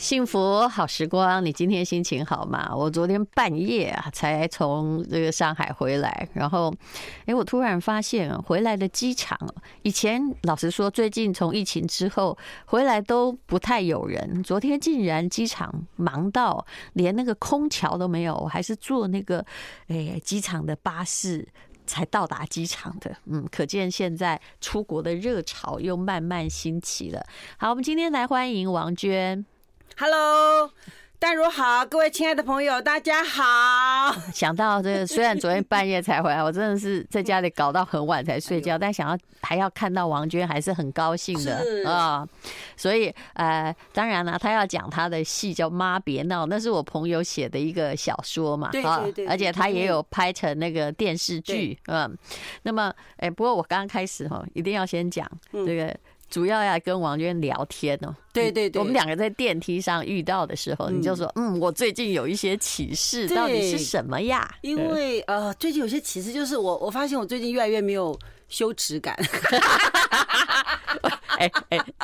幸福好时光，你今天心情好吗？我昨天半夜才从这个上海回来，然后我突然发现回来的机场，以前老实说最近从疫情之后回来都不太有人，昨天竟然机场忙到连那个空桥都没有，我还是坐那个机场的巴士才到达机场的，可见现在出国的热潮又慢慢兴起了。好，我们今天来欢迎王娟。Hello， 淡如好，各位亲爱的朋友，大家好。想到这个，虽然昨天半夜才回来，我真的是在家里搞到很晚才睡觉，但想要还要看到王娟，还是很高兴的啊、所以当然了，她要讲她的戏叫《妈别闹》，那是我朋友写的一个小说嘛，对对对，而且她也有拍成那个电视剧，那么不过我刚刚开始一定要先讲这个。主要要跟王娟聊天哦，对对对，我们两个在电梯上遇到的时候，你就说，我最近有一些启示，到底是什么呀？因为最近有些启示就是我发现我最近越来越没有羞耻感。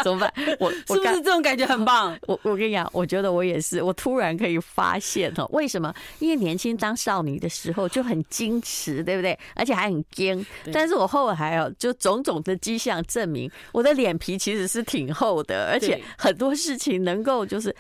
怎么办？我是不是这种感觉很棒？我跟你讲，我觉得我也是，我突然可以发现哦，为什么？因为年轻当少女的时候就很矜持，对不对？而且还很坚，但是我后来就种种的迹象证明，我的脸皮其实是挺厚的，而且很多事情能够就是。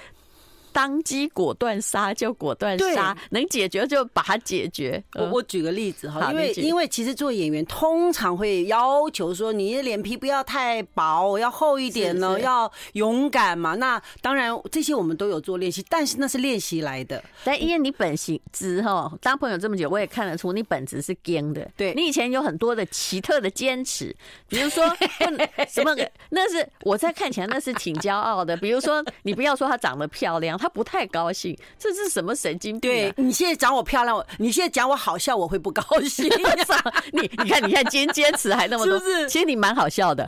当机果断杀就果断杀，能解决就把它解决。我举个例子哈，因为其实做演员通常会要求说，你的脸皮不要太薄，要厚一点呢，要勇敢嘛。那当然这些我们都有做练习，但是那是练习来的。但因为你本质当朋友这么久，我也看得出你本质是坚的。对，你以前有很多的奇特的坚持，比如说什么，那是我在看起来那是挺骄傲的。比如说你不要说她长得漂亮。他不太高兴，这是什么神经病、啊？对，你现在讲我漂亮，你现在讲我好笑，我会不高兴、啊。你看，坚持还那么多，是不是？其实你蛮好笑的。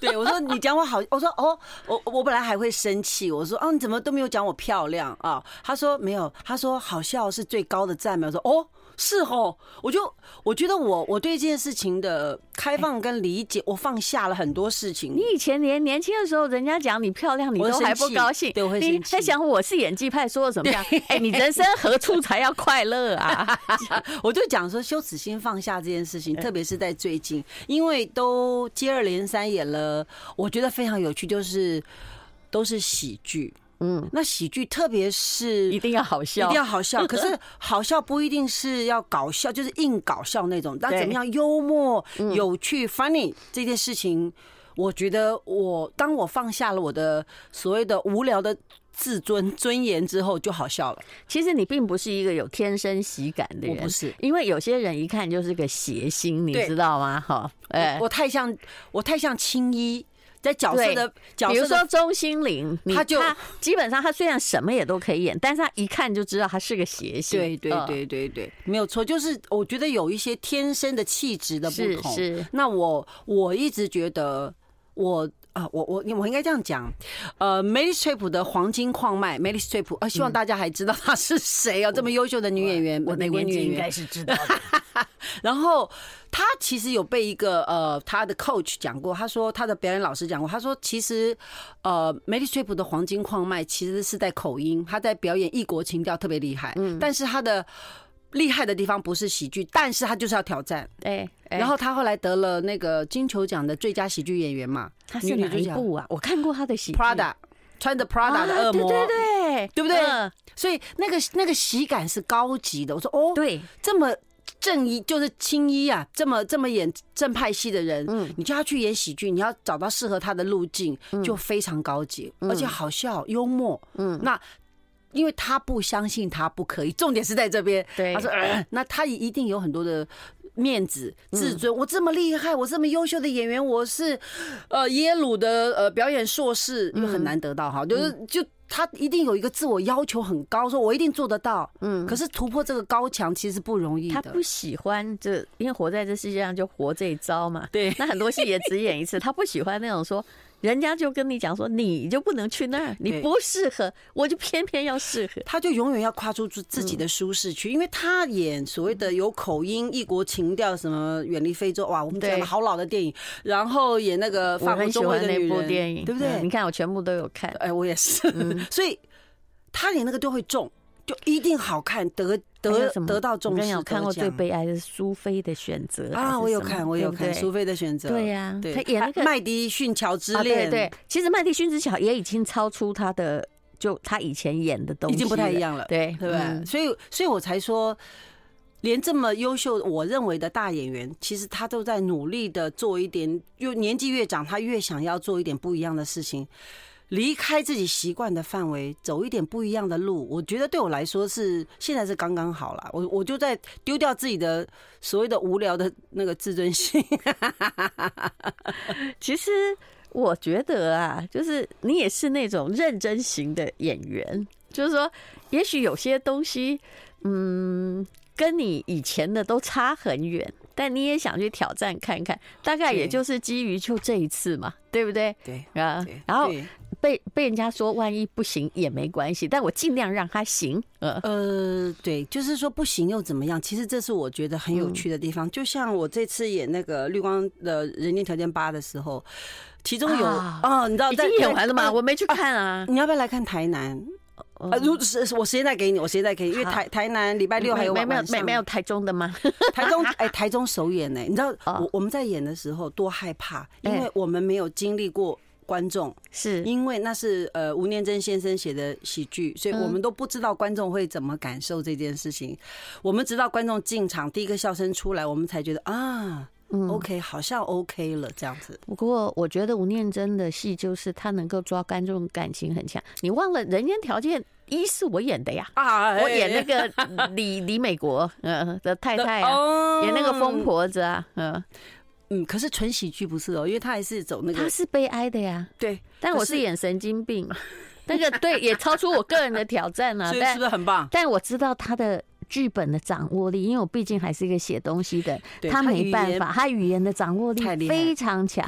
对，我说你讲我好，我说我本来还会生气，我说你怎么都没有讲我漂亮啊？他说没有，他说好笑是最高的赞美。我说是我觉得我对这件事情的开放跟理解，我放下了很多事情。你以前年轻的时候，人家讲你漂亮，你都还不高兴，对，我会生气。你在想我是演技派，说的怎么样？你人生何处才要快乐啊？我就讲说羞耻心放下这件事情，特别是在最近，因为都接二连三演了，我觉得非常有趣，就是都是喜剧。那喜剧特别是一定要好笑，一定要好笑。可是好笑不一定是要搞笑，就是硬搞笑那种。但怎么样幽默、有趣、funny 这件事情，我觉得当我放下了我的所谓的无聊的。自尊尊严之后就好笑了。其实你并不是一个有天生喜感的人，我不是，因为有些人一看就是个谐星，你知道吗？哈，我太像青衣。在角色的，比如说钟欣凌，他基本上他虽然什么也都可以演，但是他一看就知道他是个谐星。对，没有错，就是我觉得有一些天生的气质的不同。是，那我一直觉得我应该这样讲，Meryl Streep 的黄金矿脉 ，Meryl Streep，希望大家还知道她是谁哦，这么优秀的女演员，美国女演员应该是知道的。然后她其实有被一个她的 coach 讲过，她说她的表演老师讲过，她说其实Meryl Streep 的黄金矿脉其实是在口音，她在表演异国情调特别厉害，但是她的厉害的地方不是喜剧，但是她就是要挑战，对。然后他后来得了那个金球奖的最佳喜剧演员嘛？他是哪一部啊？我看过他的喜剧 Prada， 穿着 Prada 的恶魔，对不对？所以那个喜感是高级的。我说对，这么正义就是青衣啊，这么演正派戏的人，你就要去演喜剧，你要找到适合他的路径，就非常高级，而且好笑幽默。那。因为他不相信他不可以，重点是在这边。他说那他一定有很多的面子、自尊。我这么厉害，我这么优秀的演员，我是耶鲁的表演硕士，因为很难得到哈，就他一定有一个自我要求很高，说我一定做得到。可是突破这个高墙其实不容易的。他不喜欢这，因为活在这世界上就活这一招嘛。对，那很多戏也只演一次，他不喜欢那种说。人家就跟你讲说，你就不能去那儿，你不适合，我就偏偏要适合。他就永远要跨出自己的舒适区，因为他演所谓的有口音、异国情调，什么远离非洲，哇，我们讲的好老的电影，然后演那个法国中文的女人，对不对？你看我全部都有看，我也是。所以他连那个都会中，就一定好看，得到重视。我跟你看过最悲哀的是苏菲的选择啊，我有看苏菲的选择，对呀，他演那个麦迪逊乔之恋，对，其实麦迪逊之桥也已经超出他的，就他以前演的东西已经不太一样了，对，对吧？所以我才说。连这么优秀，我认为的大演员，其实他都在努力的做一点，又年纪越长，他越想要做一点不一样的事情，离开自己习惯的范围，走一点不一样的路。我觉得对我来说是现在是刚刚好啦，我就在丢掉自己的所谓的无聊的那个自尊心。其实我觉得啊，就是你也是那种认真型的演员，就是说，也许有些东西，跟你以前的都差很远，但你也想去挑战看看，大概也就是基于就这一次嘛， 对不对？对啊，然后被人家说万一不行也没关系，但我尽量让他行。对，就是说不行又怎么样？其实这是我觉得很有趣的地方。就像我这次演那个《绿光的人间条件8》的时候，其中有你知道已经演完了吗？我没去看啊。你要不要来看台南？我时间再给你，因为台南礼拜六还有晚上，没有台中的吗？台中首演呢，你知道我们在演的时候多害怕，因为我们没有经历过观众，是因为那是吴念真先生写的喜剧，所以我们都不知道观众会怎么感受这件事情。我们直到观众进场第一个笑声出来，我们才觉得啊。OK， 好像 OK 了这样子。不过我觉得吴念真的戏就是他能够抓观众感情很强。你忘了《人间条件1》是我演的呀，我演那个李美国的太太啊，演那个疯婆子啊，可是纯喜剧不是哦，因为他还是走那个，他是悲哀的呀，对，但我是演神经病，那个对也超出我个人的挑战了，所以是不是很棒？但我知道他的。剧本的掌握力，因为我毕竟还是一个写东西的，他没办法，他语言的掌握力非常强，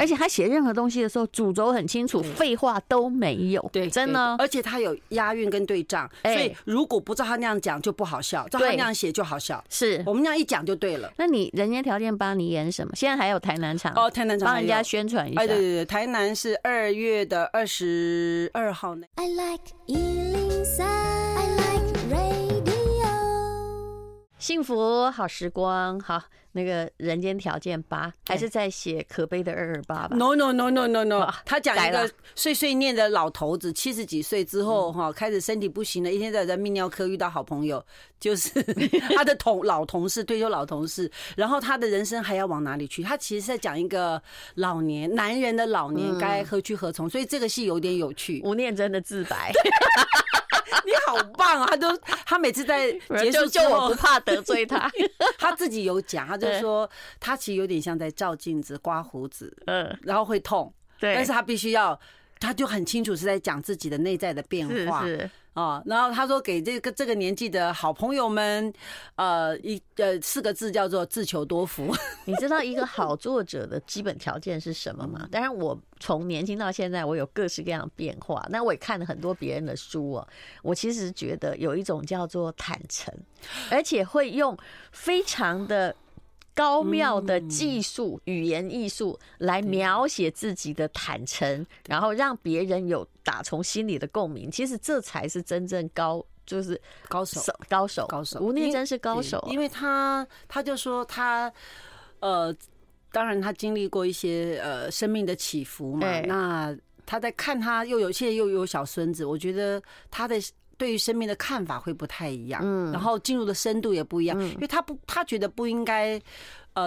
而且他写任何东西的时候主轴很清楚，废话都没有，对，真的。而且他有押韵跟对仗，所以如果不知道他那样讲就不好笑，照他那样写就好笑。是我们那样一讲就对了。那你《人间条件8》你演什么？现在还有台南场哦，台南场帮人家宣传一下。哎，对对对，台南是2月22号。I like 103， I like rain。幸福好时光，好那个人间条件8，还是在写可悲的228吧 ？No， 他讲一个碎碎念的老头子，70几岁之后哈，开始身体不行了，一天在泌尿科遇到好朋友，就是他的老同事，退休老同事，然后他的人生还要往哪里去？他其实在讲一个老年男人的老年该何去何从，所以这个戏有点有趣，吴念真的自白。你好棒啊！他每次在结束之后，就我不怕得罪他，他自己有讲，他就说他其实有点像在照镜子、刮胡子，然后会痛，但是他必须要，他就很清楚是在讲自己的内在的变化，然后他说给这个年纪的好朋友们，4个字叫做自求多福。你知道一个好作者的基本条件是什么吗？当然我。从年轻到现在，我有各式各样的变化。那我也看了很多别人的书哦。我其实觉得有一种叫做坦诚，而且会用非常的高妙的技术、语言艺术来描写自己的坦诚，然后让别人有打从心里的共鸣。其实这才是真正就是高手。吴念真是高手，因为他就说他当然，他经历过一些生命的起伏嘛。那他在看他又有小孙子，我觉得他的对于生命的看法会不太一样，然后进入的深度也不一样，因为他觉得不应该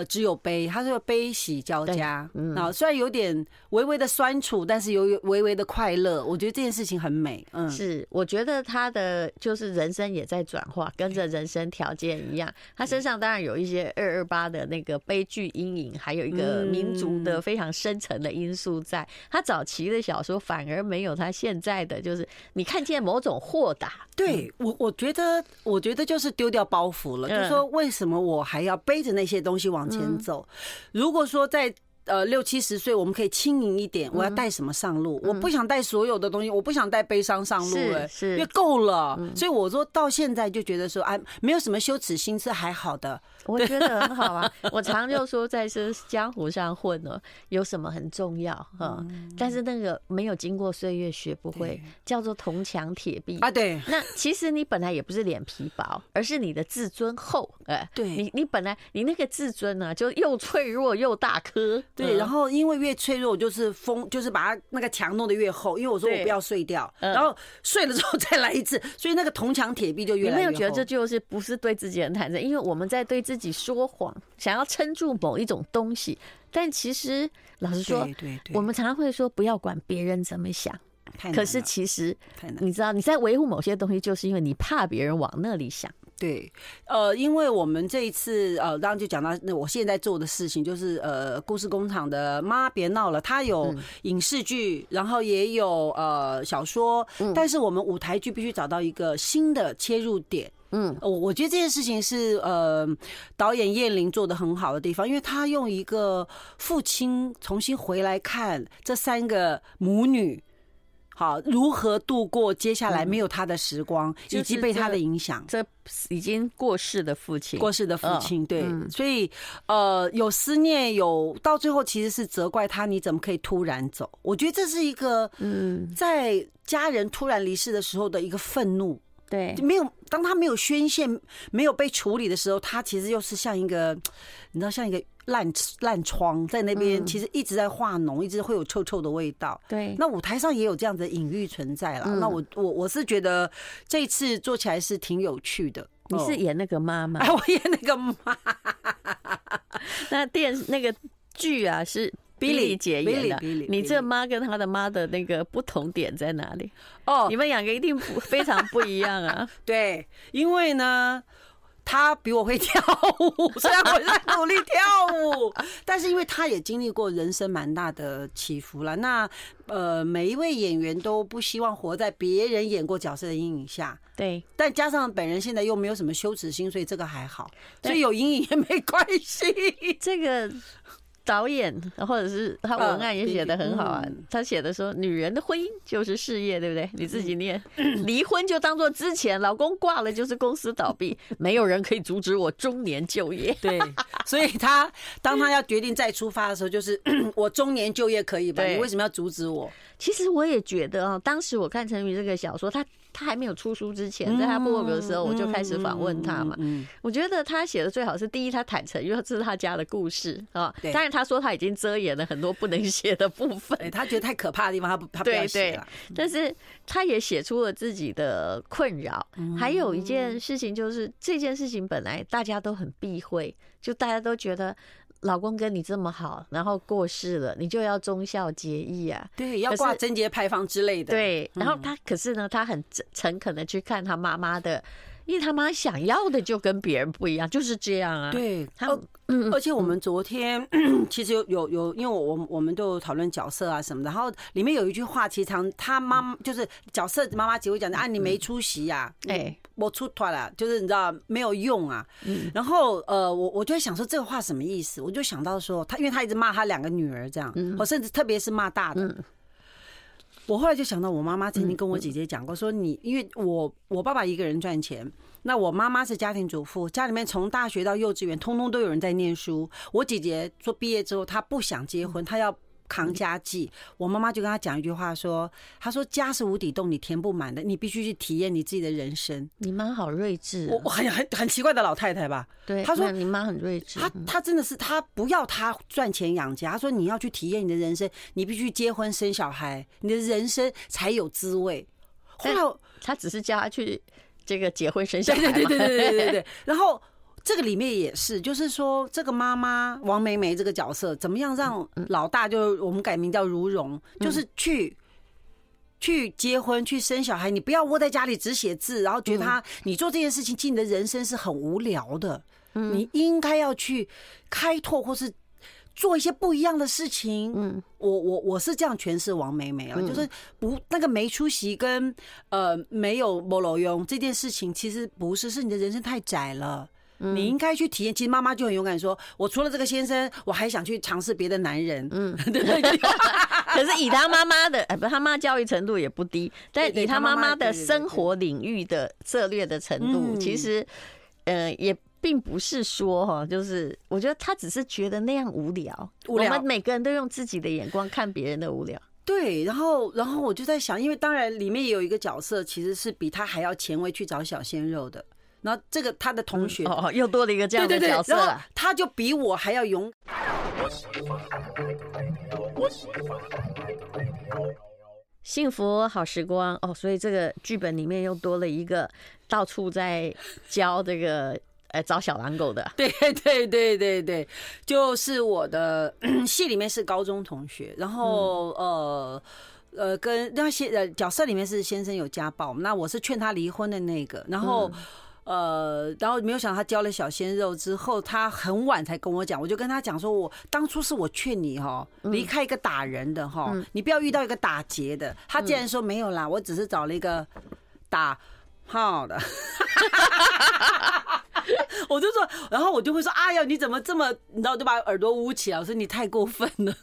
只有悲，他说悲喜交加，虽然有点微微的酸楚，但是有微微的快乐。我觉得这件事情很美。是，我觉得他的就是人生也在转化，跟着人生条件一样，他身上当然有一些228的那个悲剧阴影，还有一个民族的非常深层的因素在。他早期的小说反而没有他现在的，就是你看见某种豁达。对，我觉得就是丢掉包袱了，就说为什么我还要背着那些东西往前走？如果说在60-70岁，我们可以轻盈一点。我要带什么上路？我不想带所有的东西，我不想带悲伤上路了，因为够了。所以我说到现在就觉得说，哎，没有什么羞耻心是还好的。我觉得很好啊。我常就说，在这江湖上混了，有什么很重要哈？但是那个没有经过岁月学不会，叫做铜墙铁壁啊。对。那其实你本来也不是脸皮薄，而是你的自尊厚。对。你本来你那个自尊呢，就又脆弱又大颗。对，然后因为越脆弱，就是封，就是把它那个墙弄得越厚。因为我说我不要碎掉，然后碎了之后再来一次，所以那个铜墙铁壁就越来越厚。你没有觉得这就是不是对自己人坦诚？因为我们在对自己说谎，想要撑住某一种东西，但其实老实说，我们常常会说不要管别人怎么想。可是其实你知道你在维护某些东西，就是因为你怕别人往那里想。对，因为我们这一次刚刚就讲到，那我现在做的事情就是故事工厂的妈别闹了，它有影视剧，然后也有小说，但是我们舞台剧必须找到一个新的切入点。嗯，我觉得这件事情是导演叶玲做的很好的地方，因为他用一个父亲重新回来看这三个母女。好，如何度过接下来没有他的时光，以及被他的影响？这已经过世的父亲，过世的父亲，对，所以有思念，有到最后其实是责怪他，你怎么可以突然走？我觉得这是一个在家人突然离世的时候的一个愤怒。对，没有，当他没有宣泄，没有被处理的时候，他其实又是像一个，你知道，像一个烂疮在那边，其实一直在化脓，一直会有臭臭的味道。对，那舞台上也有这样的隐喻存在啦。那我是觉得这一次做起来是挺有趣的。你是演那个妈妈？哎，我演那个妈。那那个剧啊是。Billy 姐演的，你这妈跟她的妈的那个不同点在哪里？哦，你们两个一定非常不一样啊。对，因为呢，她比我会跳舞，虽然我在努力跳舞，但是因为她也经历过人生蛮大的起伏了。那每一位演员都不希望活在别人演过角色的阴影下。对，但加上本人现在又没有什么羞耻心，所以这个还好，所以有阴影也没关系。这个。导演或者是他文案也写得很好啊，他写的说女人的婚姻就是事业，对不对？你自己念，离婚就当做之前老公挂了就是公司倒闭，没有人可以阻止我中年就业。对，所以他当他要决定再出发的时候，就是我中年就业可以吧？你为什么要阻止我？其实我也觉得啊，当时我看陈宇这个小说，他还没有出书之前，在他部落格的时候，我就开始访问他嘛。我觉得他写的最好是第一，他坦诚，因为这是他家的故事啊。当然，他说他已经遮掩了很多不能写的部分，他觉得太可怕的地方，他不要写了。但是他也写出了自己的困扰。还有一件事情就是，这件事情本来大家都很避讳，就大家都觉得。老公跟你这么好，然后过世了，你就要忠孝节义啊！对，要挂贞节牌坊之类的。对，然后他可是呢，他很诚恳的去看他妈妈的，因为他妈想要的就跟别人不一样，就是这样啊。对，而且我们昨天其实有，因为我们都有讨论角色啊什么的，然后里面有一句话，其实他妈妈就是角色妈妈只会讲的啊，你没出息啊，哎。我出脱了，就是你知道没有用啊。然后我就想说这个话什么意思？我就想到说他，因为他一直骂他两个女儿这样，我甚至特别是骂大的。我后来就想到我妈妈曾经跟我姐姐讲过，说你因为我爸爸一个人赚钱，那我妈妈是家庭主妇，家里面从大学到幼稚园，通通都有人在念书。我姐姐说毕业之后她不想结婚，她要。扛家计，我妈妈就跟他讲一句话说：“她说家是无底洞，你填不满的，你必须去体验你自己的人生。”你妈好睿智、啊，我很奇怪的老太太吧？对，她说你妈很睿智，她真的是她不要她赚钱养家，她说你要去体验你的人生，你必须结婚生小孩，你的人生才有滋味。后来她只是叫她去这个结婚生小孩，对，然后。这个里面也是，就是说，这个妈妈王梅梅这个角色，怎么样让老大就我们改名叫如蓉，就是去结婚、去生小孩，你不要窝在家里只写字，然后觉得你做这件事情，其实你的人生是很无聊的，你应该要去开拓或是做一些不一样的事情。我是这样诠释王梅梅啊，就是不那个没出息跟没有没路用这件事情，其实不是你的人生太窄了。你应该去体验。其实妈妈就很勇敢说，我除了这个先生，我还想去尝试别的男人。嗯，对不对？可是以他妈妈的，不，他妈教育程度也不低，但以他妈妈的生活领域的策略的程度，其实，也。并不是说哈，就是我觉得他只是觉得那样无聊。我们每个人都用自己的眼光看别人的无聊。对，然后我就在想，因为当然里面也有一个角色其实是比他还要前卫去找小鲜肉的，然后这个他的同学又多了一个这样的角色了，对对对，然后他就比我还要勇敢。幸福好时光哦，所以这个剧本里面又多了一个到处在教这个。找小狼狗的，对对对对对，就是我的戏里面是高中同学，然后跟那些角色里面是先生有家暴，那我是劝他离婚的那个，然后然后没有想到他交了小鲜肉之后，他很晚才跟我讲，我就跟他讲说，我当初是我劝你哈，离开一个打人的哈，你不要遇到一个打劫的。他竟然说没有啦，我只是找了一个打炮的。我就说，然后我就会说，哎呀，你怎么这么，你知道，就把耳朵捂起来。我说你太过分了。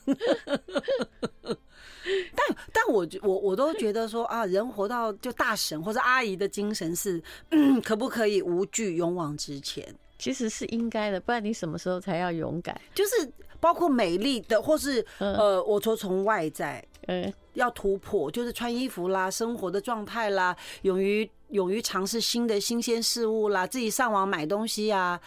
但我都觉得说啊，人活到就大神或者阿姨的精神是，可不可以无惧勇往直前？其实是应该的，不然你什么时候才要勇敢？就是包括美丽的，或是我说从外在，要突破，就是穿衣服啦，生活的状态啦，勇于尝试新的新鲜事物啦，自己上网买东西啊，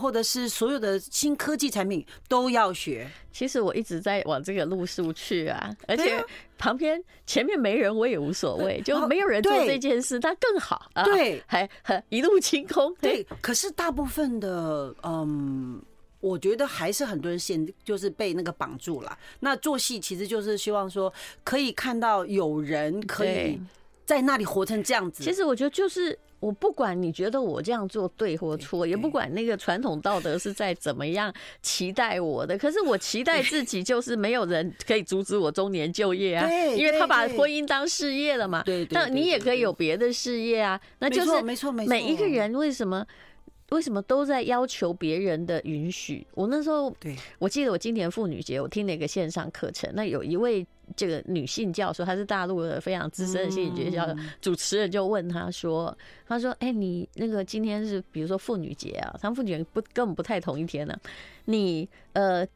或者是所有的新科技产品都要学。其实我一直在往这个路数去啊，而且旁边前面没人我也无所谓，就没有人做这件事，那更好。对，还一路清空。对，可是大部分的我觉得还是很多人就是被那个绑住了。那做戏其实就是希望说可以看到有人可以在那里活成这样子。其实我觉得就是，我不管你觉得我这样做对或错，也不管那个传统道德是在怎么样期待我的，可是我期待自己就是没有人可以阻止我中年就业啊，因为他把婚姻当事业了嘛。对，那你也可以有别的事业啊。那就是每一个人为什么都在要求别人的允许？我那时候，我记得我今年妇女节，我听了一个线上课程，那有一位这个女性教授，她是大陆的非常资深的心理学教授，主持人就问她说：“你那个今天是比如说妇女节啊，他们妇女节根本不太同一天呢、啊，你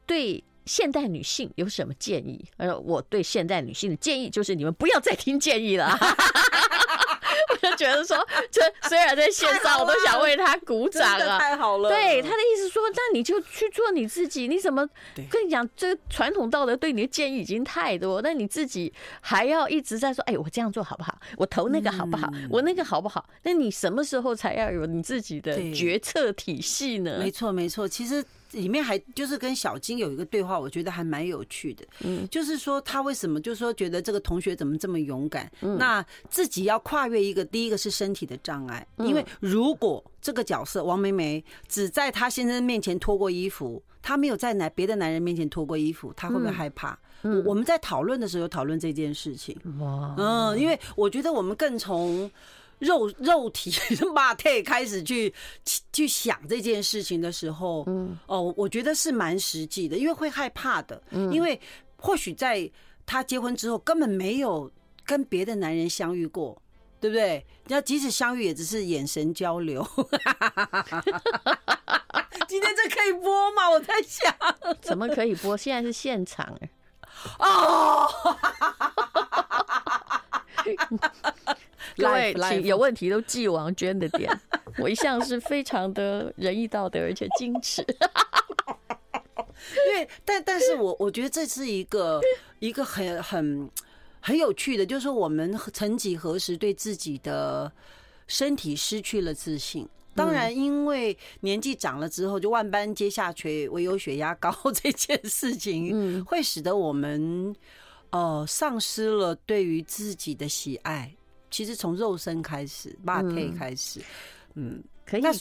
对现代女性有什么建议？”她说：“我对现代女性的建议就是你们不要再听建议了、啊。”就觉得说，就虽然在线上，我都想为他鼓掌啊！太好了，对他的意思说，那你就去做你自己。你怎么跟你讲，这个传统道德对你的建议已经太多，那你自己还要一直在说，哎，我这样做好不好？我投那个好不好？我那个好不好？那你什么时候才要有你自己的决策体系呢？没错，没错。其实里面还就是跟小金有一个对话，我觉得还蛮有趣的。就是说他为什么就是说觉得这个同学怎么这么勇敢？那自己要跨越一个，第一个是身体的障碍，因为如果这个角色王梅梅只在她先生面前脱过衣服，她没有在别的男人面前脱过衣服，她会不会害怕？我们在讨论的时候有讨论这件事情。因为我觉得我们更从肉体马腿开始去想这件事情的时候，我觉得是蛮实际的，因为会害怕的，因为或许在他结婚之后根本没有跟别的男人相遇过，对不对？那即使相遇，也只是眼神交流。今天这可以播吗？我在想，怎么可以播？现在是现场哦。各位，请有问题都记王娟的点，我一向是非常的仁义道德，而且矜持。因为，但是我觉得这是一个很有趣的，就是我们曾几何时对自己的身体失去了自信。当然，因为年纪长了之后，就万般皆下垂，唯有血压高这件事情，会使得我们丧失了对于自己的喜爱。其实从肉身开始，把腿开始，可以，那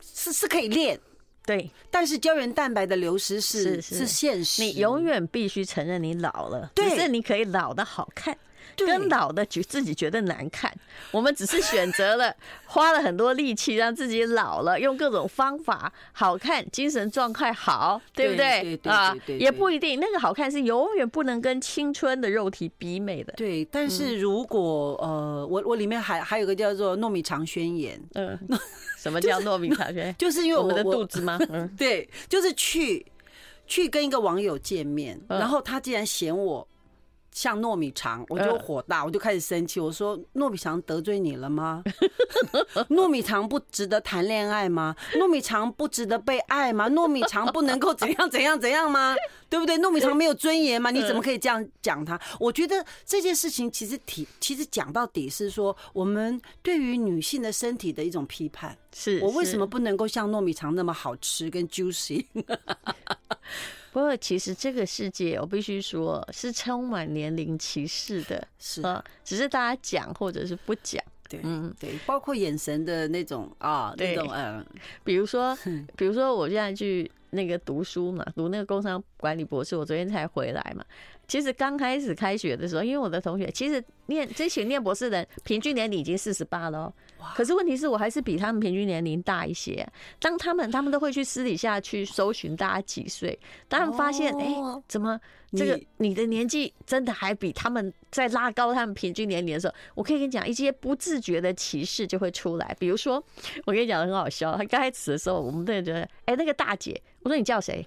是可以练，对。但是胶原蛋白的流失是现实，你永远必须承认你老了，只是你可以老得好看。跟老的自己觉得难看，我们只是选择了花了很多力气让自己老了，用各种方法好看，精神状态好，对不对啊？也不一定，那个好看是永远不能跟青春的肉体比美的。对，但是如果我里面还有个叫做糯米肠宣言，嗯，什么叫糯米肠宣言？就是因为我们的肚子吗？嗯，对，就是去跟一个网友见面，然后他竟然嫌我像糯米肠，我就火大，我就开始生气。我说：“糯米肠得罪你了吗？糯米肠不值得谈恋爱吗？糯米肠不值得被爱吗？糯米肠不能够怎样怎样怎样吗？对不对？糯米肠没有尊严吗？你怎么可以这样讲他？”我觉得这件事情其实讲到底是说，我们对于女性的身体的一种批判。是我为什么不能够像糯米肠那么好吃跟 juicy？ 不过，其实这个世界，我必须说是充满年龄歧视的，是啊，只是大家讲或者是不讲，对，嗯，对，包括眼神的那种啊，那种比如说，我现在去那个读书嘛，读那个工商管理博士，我昨天才回来嘛。其实刚开始开学的时候，因为我的同学其实这些念博士的人平均年龄已经48了，可是问题是我还是比他们平均年龄大一些。当他们都会去私底下去搜寻大家几岁，当他们发现怎么这个你的年纪真的还比他们在拉高他们平均年龄的时候，我可以跟你讲一些不自觉的歧视就会出来。比如说我跟你讲很好笑，他刚开始的时候我们都觉得那个大姐，我说你叫谁？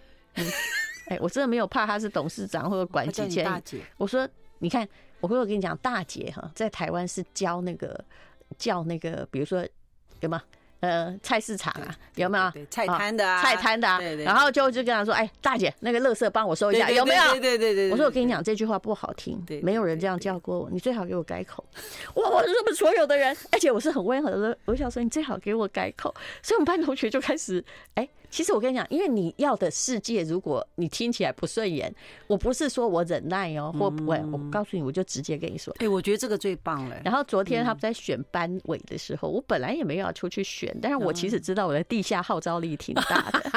我真的没有怕他是董事长或者管几千，我说你看，我跟你讲，大姐哈，在台湾是叫那个，比如说什么菜市场啊，有没有菜摊的啊，菜摊的啊，然后就跟他说，大姐那个垃圾帮我收一下，有没有？对，我说我跟你讲这句话不好听，没有人这样叫过我，你最好给我改口。我这么所有的人，而且我是很温和的，我想说你最好给我改口，所以我们班同学就开始其实我跟你讲，因为你要的世界，如果你听起来不顺眼，我不是说我忍耐哦，或不会，我告诉你，我就直接跟你说。我觉得这个最棒了。然后昨天他们在选班委的时候，我本来也没有要出去选，但是我其实知道我的地下号召力挺大的，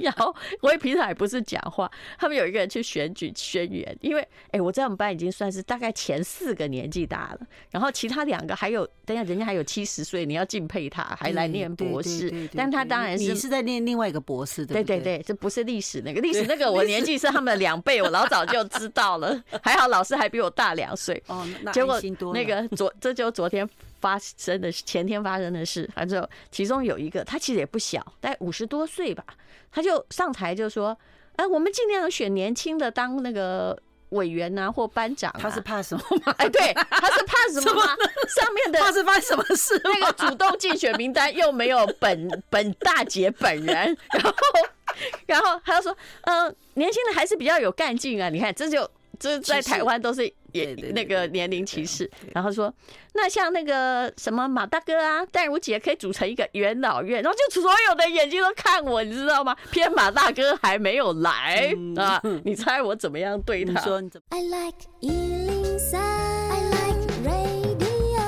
然后我也平常也不是讲话。他们有一个人去选举宣言，因为我在我们班已经算是大概前4个年纪大了，然后其他2个还有，等一下人家还有70岁，你要敬佩他，还来念博士，但他当然是你是在念另外。一个博士，对，这不是历史那个，历史那个我年纪是他们2倍，我老早就知道了。还好老师还比我大2岁。哦，那安心多了。结果那个这就昨天发生的，前天发生的事。反正其中有一个，他其实也不小，大概50多岁吧，他就上台就说：“我们尽量选年轻的当那个。”委员啊，或班长、啊，他是怕什么吗？对，他是怕什么吗？上面的他是怕什么事？那个主动竞选名单又没有本大姐本人，然后他就说，年轻的还是比较有干劲啊。你看，这在台湾都是也那个年龄歧视。然后说，那像那个什么马大哥啊、戴如姐可以组成一个元老院，然后就所有的眼睛都看我，你知道吗？偏马大哥还没有来啊！你猜我怎么样对他？你说你怎么 ？I like 103， I like radio。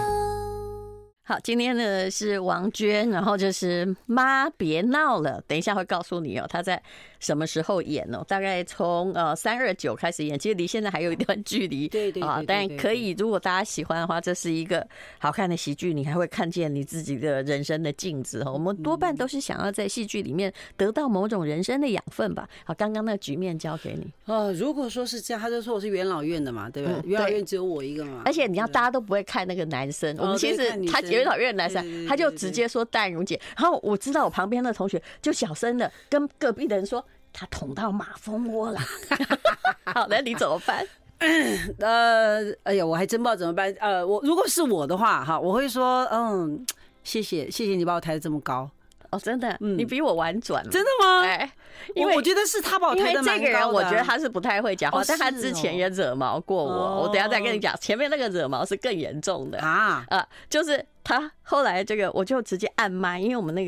好，今天呢是王娟，然后就是妈别闹了，等一下会告诉你哦，她在。什么时候演哦？大概从329开始演，其实离现在还有一段距离。对啊，但可以，如果大家喜欢的话，这是一个好看的喜剧，你还会看见你自己的人生的镜子哦。我们多半都是想要在戏剧里面得到某种人生的养分吧。好，刚刚那个局面交给你。如果说是这样，他就说我是元老院的嘛，对吧？元老院只有我一个嘛。而且你要大家都不会看那个男生，我们其实他元老院的男生，他就直接说淡如姐。然后我知道我旁边的同学就小声的跟隔壁的人说。他捅到马蜂窝了，好，那你怎么办？哎呀，我还真不知道怎么办。如果是我的话，哈，我会说，谢谢你把我抬得这么高。哦，真的，你比我婉转，真的吗？因为我觉得是他把我抬得蛮高的。因为这个人，我觉得他是不太会讲话，但他之前也惹毛过我。我等一下再跟你讲，前面那个惹毛是更严重的啊就是他后来这个，我就直接按麦，因为我们那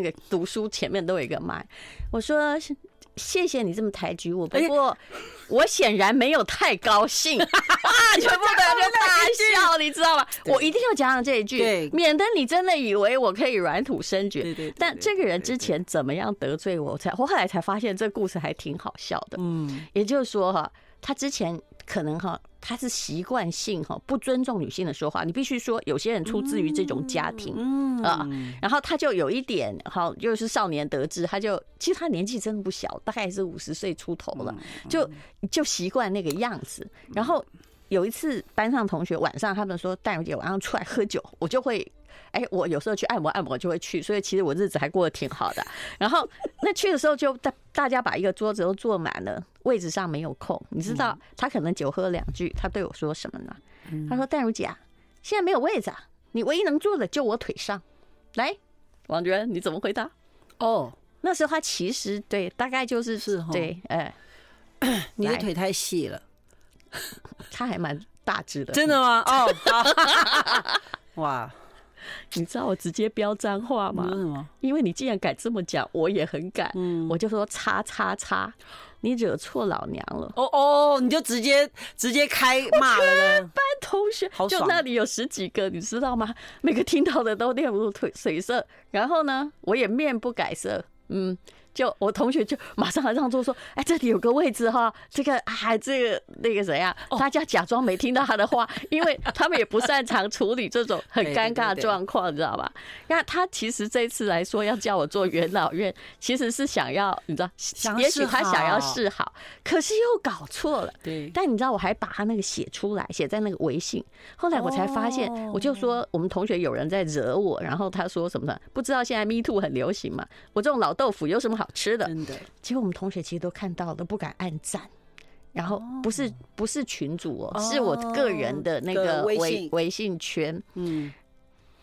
个读书前面都有一个麦，我说谢谢你这么抬举我，不过我显然没有太高兴全部的人就大笑，你知道吗？我一定要讲这一句，免得你真的以为我可以软土生绝。但这个人之前怎么样得罪我，我后来才发现这故事还挺好笑的。也就是说哈，他之前可能哈他是习惯性不尊重女性的说话，你必须说有些人出自于这种家庭啊，然后他就有一点好，就是少年得志，他就其实他年纪真的不小，大概是50岁出头了，就习惯那个样子。然后有一次班上同学晚上他们说戴茹姐晚上出来喝酒，我就会我有时候去按摩就会去，所以其实我日子还过得挺好的。然后那去的时候就大家把一个桌子都坐满了，位置上没有空，你知道他可能酒喝2句，他对我说什么呢？他说：“戴茹姐啊，现在没有位置啊，你唯一能坐的就我腿上。”来，王娟，你怎么回答？哦，那时候他其实对，大概就是对，你的腿太细了。他还蛮大只的，真的吗？哦，哇！你知道我直接飙脏话吗？因为你竟然敢这么讲，我也很敢。我就说叉叉叉，你惹错老娘了。哦哦，你就直接开骂了。全班同学，就那里有10几个，你知道吗？每个听到的都面如水色。然后呢，我也面不改色。就我同学就马上让座说：“哎，这里有个位置哈，这个那个谁啊？”大家假装没听到他的话，因为他们也不擅长处理这种很尴尬的状况，你知道吧？那他其实这次来说要叫我做元老院，其实是想要你知道，也许他想要示好，可是又搞错了。对，但你知道我还把他那个写出来，写在那个微信。后来我才发现，我就说我们同学有人在惹我，然后他说什么呢？不知道现在 Me Too 很流行嘛？我这种老豆腐有什么好？吃的，结果我们同学其实都看到了，不敢按赞。然后不是群主是我个人的那个微信圈。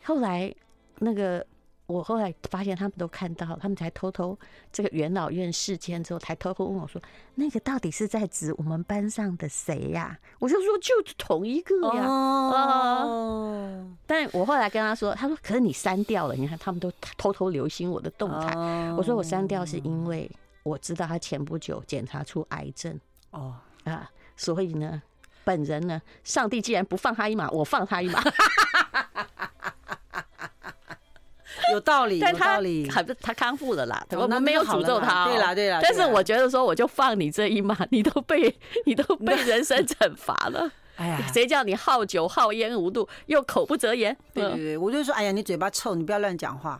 后来那个我后来发现他们都看到，他们才偷偷这个元老院事件之后，才偷偷问我说：“那个到底是在指我们班上的谁呀？”我就说：“就同一个呀。”哦，但我后来跟他说，他说：“可是你删掉了。”你看他们都偷偷留心我的动态。我说：“我删掉是因为我知道他前不久检查出癌症哦啊，所以呢，本人呢，上帝既然不放他一马，我放他一马。”有道理，但他康复了啦，我们没有诅咒他。对啦，对啦。但是我觉得说，我就放你这一马，你都被人生惩罚了。哎呀，谁叫你好酒好烟无度，又口不择言？对对对，我就说，哎呀，你嘴巴臭，你不要乱讲话。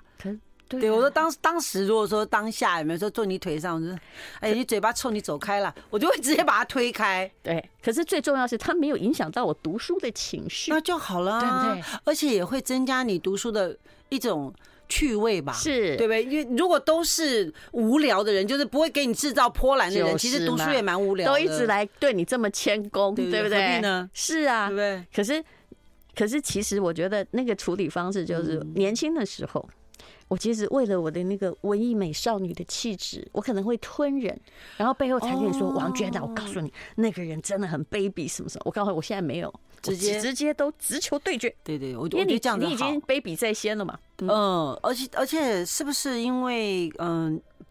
对，我说当时如果说当下有没有说坐你腿上，我说，哎，你嘴巴臭，你走开了，我就会直接把他推开。对，可是最重要是，他没有影响到我读书的情绪，那就好了，对不对？而且也会增加你读书的一种趣味吧，是对不对？因为如果都是无聊的人，就是不会给你制造波澜的人，其实读书也蛮无聊的，都一直来对你这么谦恭，对不对？何必呢？是啊，对不对？可是其实我觉得那个处理方式就是年轻的时候。我其实为了我的那个文艺美少女的气质，我可能会吞人，然后背后才跟你说：“王娟啊，我告诉你，那个人真的很卑鄙，什么什么。”我告诉你，我现在没有，直接都直球对决。对对，我觉得这样子好。你已经卑鄙在先了嘛？而且是不是因为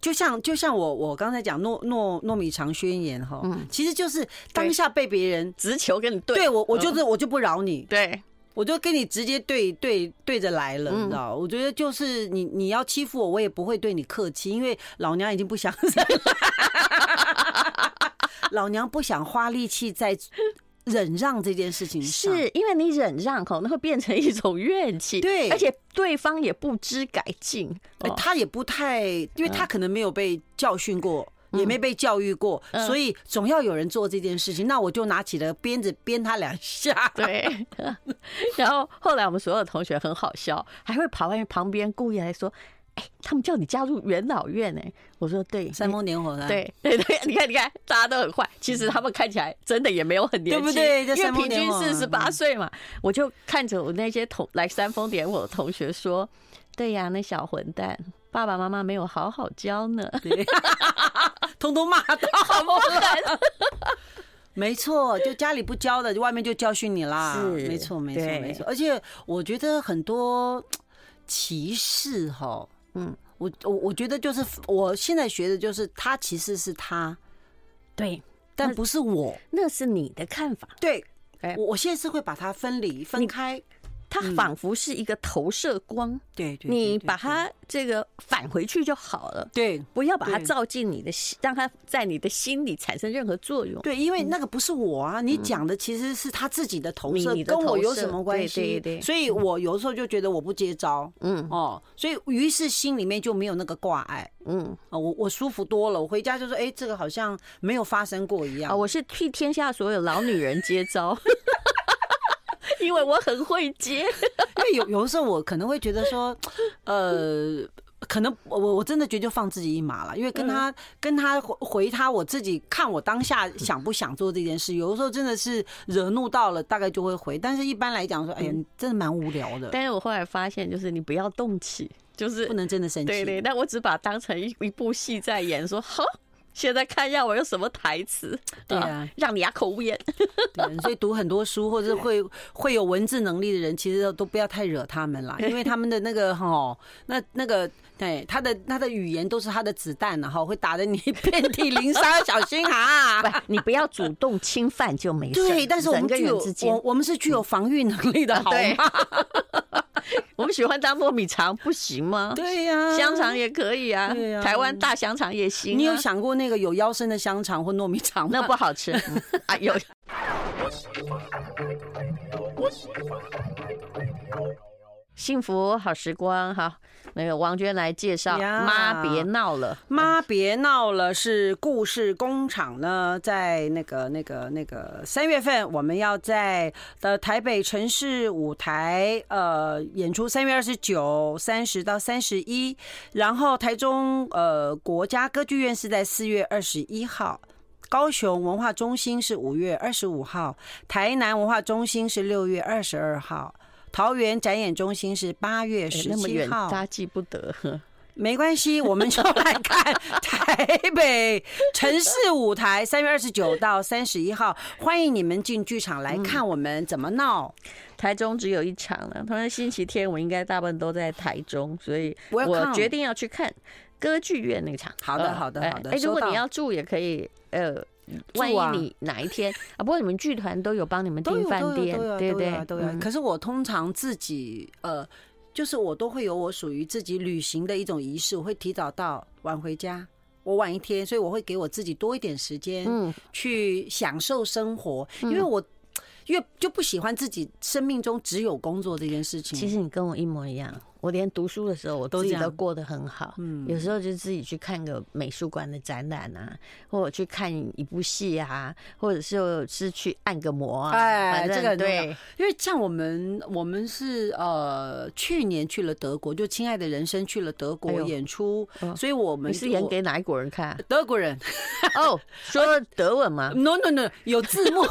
就像我刚才讲糯米肠宣言哈，其实就是当下被别人直球跟你对，对我就不饶你，对。我就跟你直接对着来了，你知道？我觉得就是你要欺负我，我也不会对你客气，因为老娘已经不想再来，老娘不想花力气在忍让这件事情上，是因为你忍让吼，那会变成一种怨气，对，而且对方也不知改进，他也不太，因为他可能没有被教训过。也没被教育过，所以总要有人做这件事情。那我就拿起了鞭子鞭他2下。对，然后后来我们所有的同学很好笑，还会跑到旁边故意来说：“哎，他们叫你加入元老院呢。”我说：“对，煽风点火的。”对对对，你看，大家都很坏。其实他们看起来真的也没有很年轻，对不对？因为平均48岁嘛。我就看着我那些来煽风点火的同学说：“对呀，那小混蛋。”爸爸妈妈没有好好教呢，通通骂到了。没错，就家里不教的，外面就教训你啦。是，没错，没错，没错。而且我觉得很多歧视哈，我觉得就是我现在学的就是他其实是他，对，但不是我，那是你的看法。对，我现在是会把它分离分开。它仿佛是一个投射光，对，你把它这个返回去就好了，对，不要把它照进你的心，让它在你的心里产生任何作用。对，因为那个不是我啊，你讲的其实是他自己的投射，跟我有什么关系？所以我有时候就觉得我不接招，嗯哦，所以于是心里面就没有那个挂碍，嗯，我舒服多了，我回家就说，哎，这个好像没有发生过一样。啊，我是替天下所有老女人接招。因为我很会接，因为有的时候我可能会觉得说，可能我真的觉得就放自己一马了，因为跟他回他，我自己看我当下想不想做这件事，有的时候真的是惹怒到了，大概就会回，但是一般来讲说，哎呀，真的蛮无聊的。但是我后来发现，就是你不要动气，就是不能真的生气。对对，但我只把它当成一部戏在演，说好。现在看一下我有什么台词，对啊，让你哑口无言。对，所以读很多书或者会有文字能力的人，其实都不要太惹他们啦，因为他们的那个哈，那个对他的语言都是他的子弹了哈，会打得你遍体鳞伤，小心啊！不，你不要主动侵犯就没事。对，但是我们具有我们是具有防御能力的，好吗？我们喜欢当糯米肠不行吗？对呀、啊，香肠也可以啊，啊台湾大香肠也行、啊。你有想过那个有腰身的香肠或糯米肠吗？那不好吃啊！有。幸福好时光，好，那个王娟来介绍。妈别闹了，妈别闹了是故事工厂呢，在那个3月份，我们要在台北城市舞台演出，3月29、30到31，然后台中国家歌剧院是在4月21号。高雄文化中心是5月25号，台南文化中心是6月22号。桃园展演中心是8月17号，那么远大记不得，没关系，我们就来看台北城市舞台3月29到31号，欢迎你们进剧场来看我们怎么闹。台中只有一场了，他们星期天我应该大部分都在台中，所以我决定要去看歌剧院那场。好的，好的，好的。如果你要住也可以，万一你哪一天啊，不过你们剧团都有帮你们订饭店，对不对？对啊。可是我通常自己就是我都会有我属于自己旅行的一种仪式，我会提早到晚回家。我晚一天，所以我会给我自己多一点时间去享受生活，因为就不喜欢自己生命中只有工作这件事情。其实你跟我一模一样，我连读书的时候我自己都过得很好，有时候就自己去看个美术馆的展览啊，或者去看一部戏啊，或者是去按个摩啊，哎，这个对。因为像我们是去年去了德国，就亲爱的人生去了德国演出，所以我们是演给哪一国人看？德国人。哦，说德文吗 ？No， 有字幕。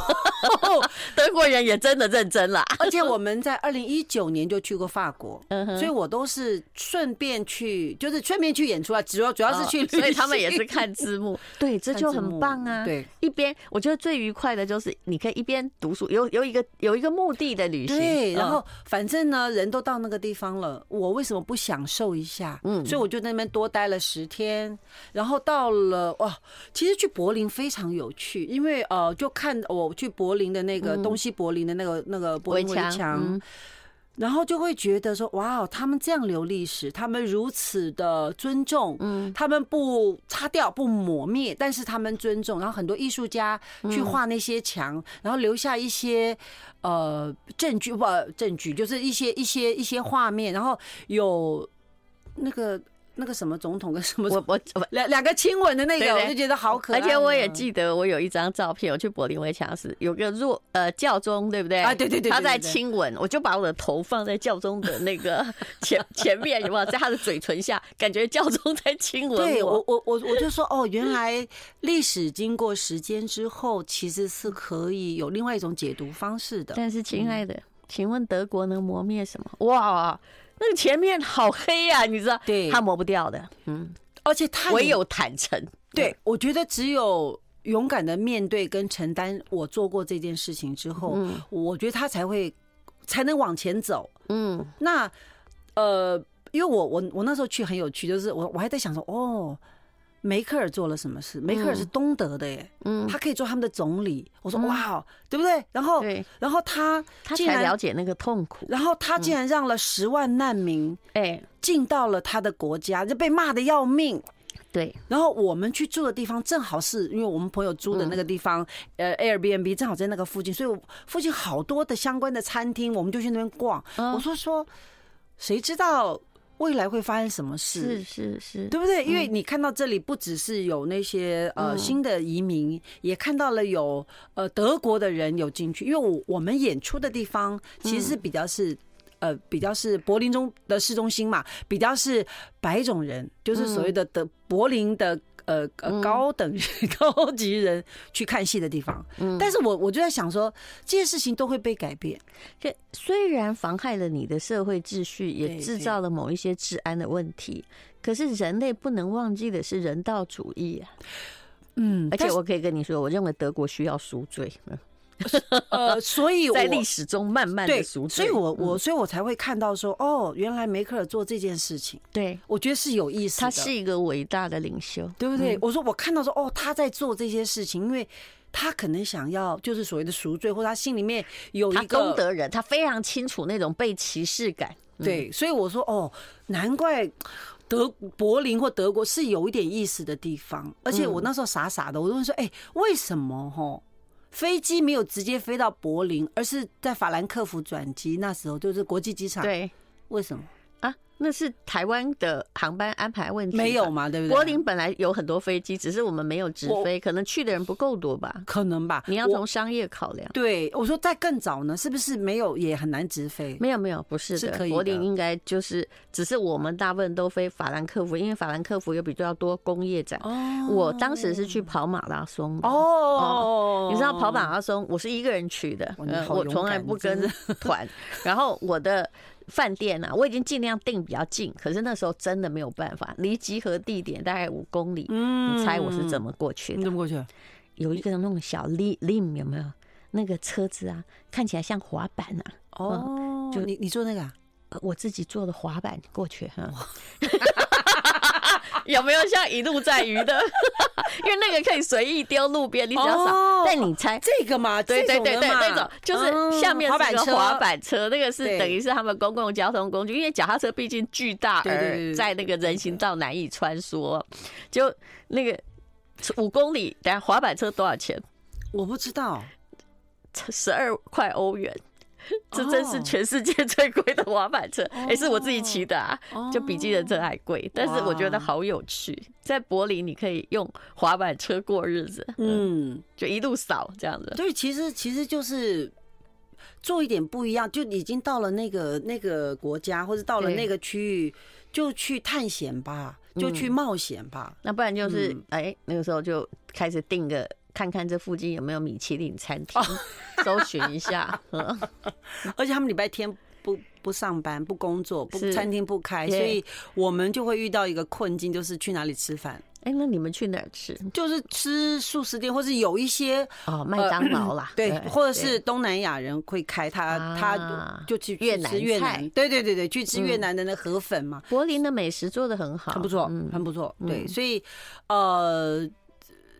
德国人也真的认真啦。而且我们在2019年就去过法国，所以我都是顺便去，就是顺便去演出啊，主要是去旅行，所以他们也是看字幕。对，这就很棒啊。对，一边我觉得最愉快的就是你可以一边读书，有一个目的的旅行。对，然后反正呢，人都到那个地方了，我为什么不享受一下？所以我就在那边多待了10天，然后到了哇，其实去柏林非常有趣，因为就看我去柏林的那个东西柏林的那个柏林围墙。然后就会觉得说，哇，他们这样留历史，他们如此的尊重，他们不擦掉不抹灭，但是他们尊重。然后很多艺术家去画那些墙，然后留下一些证据，就是一些画面，然后有那个什么总统跟什么两个亲吻的那个，我就觉得好可爱。而且我也记得，我有一张照片，我去柏林围墙时，有个教宗，对不对？啊，对对对，他在亲吻，我就把我的头放在教宗的那个前面，有没有在他的嘴唇下，感觉教宗在亲吻我。对，我就说哦，原来历史经过时间之后，其实是可以有另外一种解读方式的。但是，亲爱的，请问德国能磨灭什么？哇！那个前面好黑啊，你知道，对，它磨不掉的，而且它唯有坦诚。对，我觉得只有勇敢的面对跟承担，我做过这件事情之后，我觉得它才能往前走。那因为我那时候去很有趣，就是我还在想说，哦，梅克尔做了什么事？梅克尔是东德的耶，嗯，他可以做他们的总理。我说哇，对不对？然后他才了解那个痛苦。然后他竟然让了10万难民，哎，进到了他的国家，就被骂得要命。对，然后我们去住的地方正好是因为我们朋友租的那个地方，Airbnb 正好在那个附近，所以附近好多的相关的餐厅，我们就去那边逛。我说，谁知道未来会发生什么事？是，对不对？因为你看到这里不只是有那些新的移民，也看到了有德国的人有进去，因为我们演出的地方其实是比较是柏林中的市中心嘛，比较是白种人，就是所谓的柏林的高级人去看戏的地方。但是我就在想说，这些事情都会被改变。这虽然妨害了你的社会秩序，也制造了某一些治安的问题，可是人类不能忘记的是人道主义啊。而且我可以跟你说，我认为德国需要赎罪。所以在历史中慢慢的赎罪，所以我才会看到说，哦，原来梅克尔做这件事情，对，我觉得是有意思的。他是一个伟大的领袖，对不对？我看到说，哦，他在做这些事情，因为他可能想要就是所谓的赎罪，或者他心里面有一个他功德人，他非常清楚那种被歧视感。对，所以我说，哦，难怪柏林或德国是有一点意思的地方。而且我那时候傻傻的，我就问说，哎，为什么吼？飞机没有直接飞到柏林，而是在法兰克福转机。那时候就是国际机场。对，为什么啊？那是台湾的航班安排问题，没有嘛，对不对？柏林本来有很多飞机，只是我们没有直飞，可能去的人不够多吧？可能吧。你要从商业考量。对，我说在更早呢，是不是没有也很难直飞？没有，不是的。柏林应该就是，只是我们大部分都飞法兰克福，因为法兰克福有比较多工业展。我当时是去跑马拉松。你知道跑马拉松，我是一个人去的，我从来不跟团。然后我的饭店啊，我已经尽量订比较近，可是那时候真的没有办法，离集合地点大概5公里。你猜我是怎么过去的？你怎么过去？有一个那种小 lim 有没有？那个车子啊，看起来像滑板啊。就你坐那个？我自己坐的滑板过去哈。有没有像一路在鱼的？因为那个可以随意丢路边，你只要扫。但你猜这个嘛？对，那种就是下面是一个滑板车，那个是等于是他们公共交通工具，因为脚踏车毕竟巨大，而在那个人行道难以穿梭。就那个5公里，等下滑板车多少钱？我不知道，12块欧元。这真是全世界最贵的滑板车，是我自己骑的啊，就比计程车还贵，但是我觉得好有趣。在柏林，你可以用滑板车过日子，就一路扫这样子。对，其实就是做一点不一样，就已经到了那个国家，或者到了那个区域，就去探险吧，就去冒险吧。那不然就是那个时候就开始定个。看看这附近有没有米其林餐厅，搜寻一下。而且他们礼拜天不上班，不工作，餐厅不开，所以我们就会遇到一个困境，就是去哪里吃饭。那你们去哪儿吃？就是吃素食店，或是有一些麦当劳啦，对，或者是东南亚人会开他就去吃越南，对，去吃越南的那河粉嘛。柏林的美食做得很好，很不错，对，所以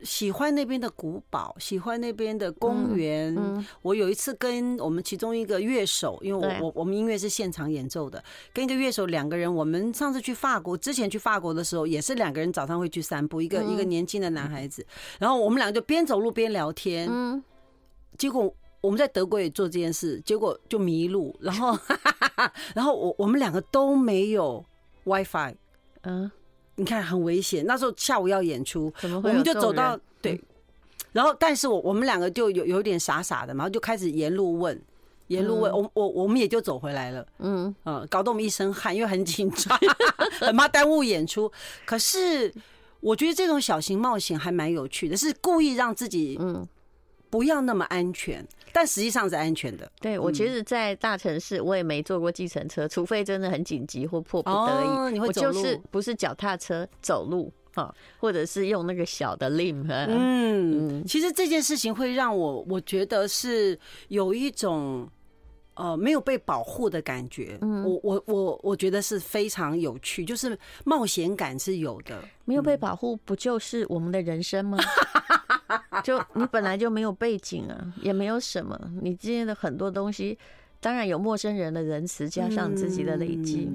喜欢那边的古堡，喜欢那边的公园。我有一次跟我们其中一个乐手，因为我们音乐是现场演奏的，跟一个乐手两个人。我们上次去法国，之前去法国的时候也是两个人早上会去散步，一个年轻的男孩子，然后我们两个就边走路边聊天。结果我们在德国也做这件事，结果就迷路，然后我们两个都没有 WiFi。你看很危险，那时候下午要演出，我们就走到对，然后但是我们两个就有点傻傻的嘛，就开始沿路问，我们也就走回来了，搞得我们一身汗，因为很紧张，很怕耽误演出。可是我觉得这种小型冒险还蛮有趣的，是故意让自己不要那么安全。但实际上是安全的。对，我其实在大城市我也没坐过计程车，除非真的很紧急或迫不得已。你会走路？我就是不是脚踏车，走路，或者是用那个小的 limb。其实这件事情会让我觉得是有一种没有被保护的感觉，我觉得是非常有趣，就是冒险感是有的。没有被保护，不就是我们的人生吗？就你本来就没有背景啊，也没有什么，你今天的很多东西，当然有陌生人的仁慈，加上自己的累积，